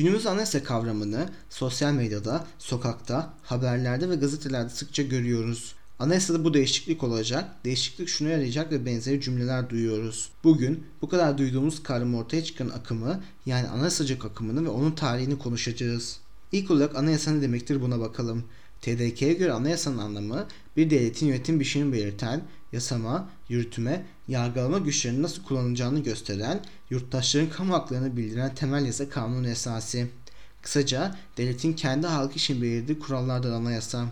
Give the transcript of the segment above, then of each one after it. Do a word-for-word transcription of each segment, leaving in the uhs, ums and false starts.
Günümüz anayasa kavramını sosyal medyada, sokakta, haberlerde ve gazetelerde sıkça görüyoruz. Anayasada bu değişiklik olacak, değişiklik şuna yarayacak ve benzeri cümleler duyuyoruz. Bugün bu kadar duyduğumuz kavramı ortaya çıkan akımı, yani anayasacılık akımını ve onun tarihini konuşacağız. İlk olarak anayasa ne demektir, buna bakalım. T D K'ye göre anayasanın anlamı bir devletin yönetim biçimini belirten, yasama, yürütme, yargılama güçlerinin nasıl kullanılacağını gösteren, yurttaşların kamu haklarını bildiren temel yasa kanun esası. Kısaca devletin kendi halkı için belirlediği kurallardan anayasa.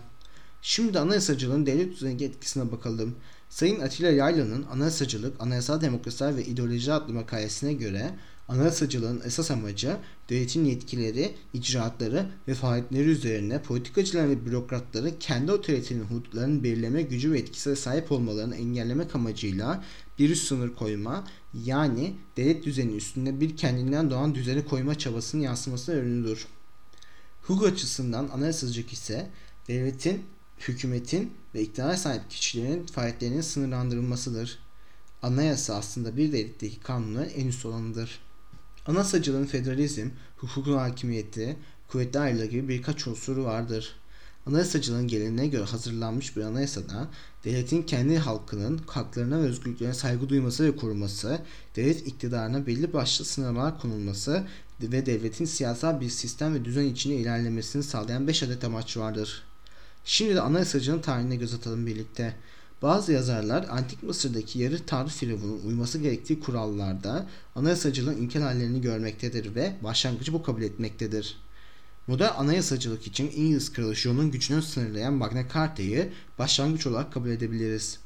Şimdi de anayasacılığın devlet düzenindeki etkisine bakalım. Sayın Atilla Yayla'nın Anayasacılık, Anayasal Demokrasiler ve İdeoloji adlı makalesine göre anayasacılığın esas amacı devletin yetkileri, icraatları ve faaliyetleri üzerine politikacılar ve bürokratları kendi otoritelerinin hudutlarını belirleme gücü ve etkisine sahip olmalarını engellemek amacıyla bir üst sınır koyma, yani devlet düzeninin üstünde bir kendinden doğan düzeni koyma çabasının yansımasına ürünüdür. Hukuk açısından anayasacılık ise devletin, hükümetin ve iktidara sahip kişilerin faaliyetlerinin sınırlandırılmasıdır. Anayasa aslında bir devletteki kanunun en üst olanıdır. Anayasacılığın federalizm, hukukun hakimiyeti, kuvvetli ayrılığı gibi birkaç unsuru vardır. Anayasacılığın geleneğine göre hazırlanmış bir anayasada devletin kendi halkının haklarına ve özgürlüklerine saygı duyması ve koruması, devlet iktidarına belli başlı sınırlamalar konulması ve devletin siyasal bir sistem ve düzen içinde ilerlemesini sağlayan beş adet amaç vardır. Şimdi de anayasacılığın tarihine göz atalım birlikte. Bazı yazarlar Antik Mısır'daki yarı tanrı Firavun'un uyması gerektiği kurallarda anayasacılığın imkan hallerini görmektedir ve başlangıcı bu kabul etmektedir. Modern anayasacılık için İngiliz Kralı John'un gücünü sınırlayan Magna Carta'yı başlangıç olarak kabul edebiliriz.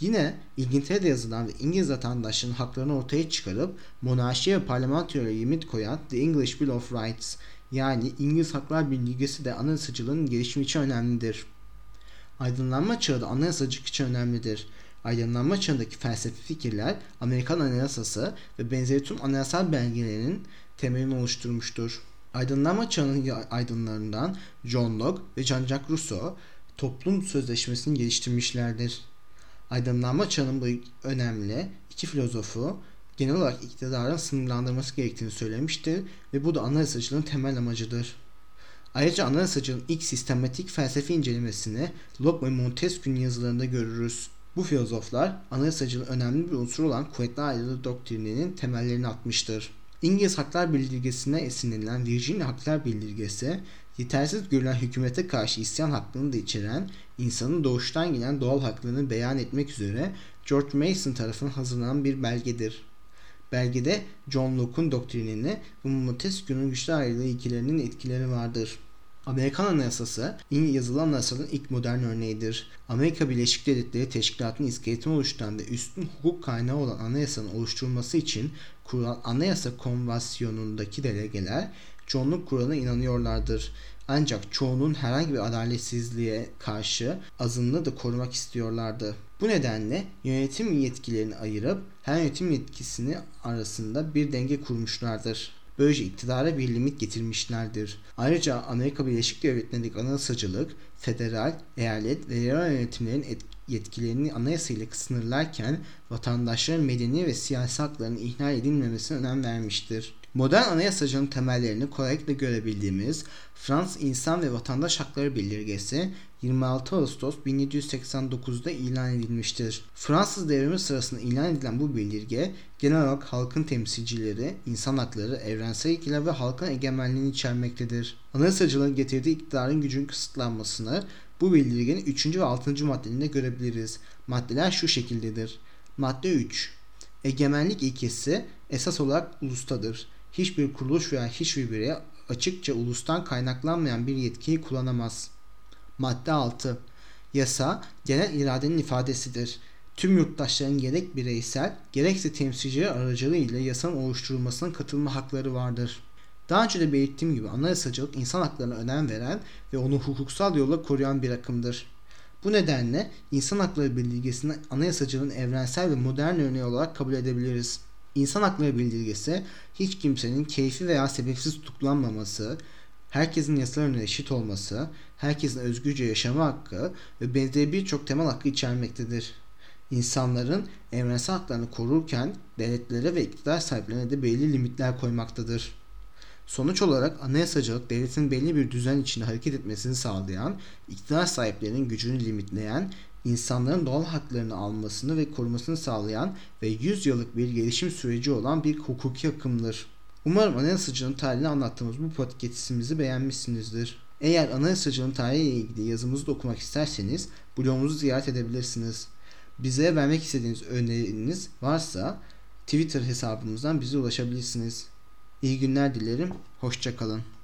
Yine İngiltere'de yazılan ve İngiliz vatandaşlarının haklarını ortaya çıkarıp monarşiye ve parlamentoya limit koyan The English Bill of Rights, yani İngiliz Haklar Bildirgesi de anayasacılığın gelişimi için önemlidir. Aydınlanma çağı da anayasacılık için önemlidir. Aydınlanma çağındaki felsefi fikirler Amerikan Anayasası ve benzeri tüm anayasal belgelerinin temelini oluşturmuştur. Aydınlanma çağının aydınlarından John Locke ve Jean-Jacques Rousseau toplum sözleşmesini geliştirmişlerdir. Aydınlanma çağının bu önemli iki filozofu genel olarak iktidarın sınırlandırması gerektiğini söylemiştir ve bu da anayasacılığın temel amacıdır. Ayrıca anayasacılığın ilk sistematik felsefi incelemesini Locke ve Montesquieu'nun yazılarında görürüz. Bu filozoflar anayasacılığın önemli bir unsuru olan kuvvetli ayrılığı doktrininin temellerini atmıştır. İngiliz Haklar Bildirgesi'ne esinlenilen Virginia Haklar Bildirgesi, yetersiz görülen hükümete karşı isyan hakkını da içeren, insanın doğuştan gelen doğal haklarını beyan etmek üzere George Mason tarafından hazırlanan bir belgedir. Belgede John Locke'un doktrinini ve Montesquieu'nun güçlü ayrılığı ilkelerinin etkileri vardır. Amerikan Anayasası, yazılı anayasanın ilk modern örneğidir. Amerika Birleşik Devletleri Teşkilatı'nın iskeletini oluşturan ve üstün hukuk kaynağı olan anayasanın oluşturulması için kurulan Anayasa Konvansiyonundaki delegeler çoğunluk kuralına inanıyorlardır. Ancak çoğunun herhangi bir adaletsizliğe karşı azınlığı da korumak istiyorlardı. Bu nedenle yönetim yetkilerini ayırıp her yönetim yetkisini arasında bir denge kurmuşlardır. Böylece iktidara bir limit getirmişlerdir. Ayrıca Amerika Birleşik Devletleri'ndeki anayasacılık, federal, eyalet ve yerel yönetimlerin yetkilerini anayasayla sınırlarken vatandaşların medeni ve siyasi haklarının ihlal edilmemesine önem vermiştir. Modern anayasacılığın temellerini kolaylıkla görebildiğimiz Fransız İnsan ve Vatandaş Hakları Bildirgesi yirmi altı Ağustos bin yedi yüz seksen dokuz'da ilan edilmiştir. Fransız devrimi sırasında ilan edilen bu bildirge genel olarak halkın temsilcileri, insan hakları, evrensel ilkeler ve halkın egemenliğini içermektedir. Anayasacılığın getirdiği iktidarın gücünün kısıtlanmasını bu bildirgenin üçüncü ve altıncı maddelerinde görebiliriz. Maddeler şu şekildedir. Madde üç. Egemenlik ilkesi esas olarak ulustadır. Hiçbir kuruluş veya hiçbir birey açıkça ulustan kaynaklanmayan bir yetkiyi kullanamaz. Madde altı. Yasa, genel iradenin ifadesidir. Tüm yurttaşların gerek bireysel, gerekse temsilciler aracılığıyla yasanın oluşturulmasına katılma hakları vardır. Daha önce de belirttiğim gibi anayasacılık insan haklarına önem veren ve onu hukuksal yolla koruyan bir akımdır. Bu nedenle insan hakları bildirgesini anayasacılığın evrensel ve modern örneği olarak kabul edebiliriz. İnsan hakları bildirgesi, hiç kimsenin keyfi veya sebepsiz tutuklanmaması, herkesin yasalar önüne eşit olması, herkesin özgürce yaşama hakkı ve benzeri birçok temel hakkı içermektedir. İnsanların evrensel haklarını korurken devletlere ve iktidar sahiplerine de belli limitler koymaktadır. Sonuç olarak anayasacılık devletin belli bir düzen içinde hareket etmesini sağlayan, iktidar sahiplerinin gücünü limitleyen, insanların doğal haklarını almasını ve korumasını sağlayan ve yüz yıllık bir gelişim süreci olan bir hukuki akımdır. Umarım anayasacılığın tarihini anlattığımız bu podcast'imizi beğenmişsinizdir. Eğer anayasacılığın tarihiyle ilgili yazımızı da okumak isterseniz blogumuzu ziyaret edebilirsiniz. Bize vermek istediğiniz öneriniz varsa Twitter hesabımızdan bize ulaşabilirsiniz. İyi günler dilerim, hoşça kalın.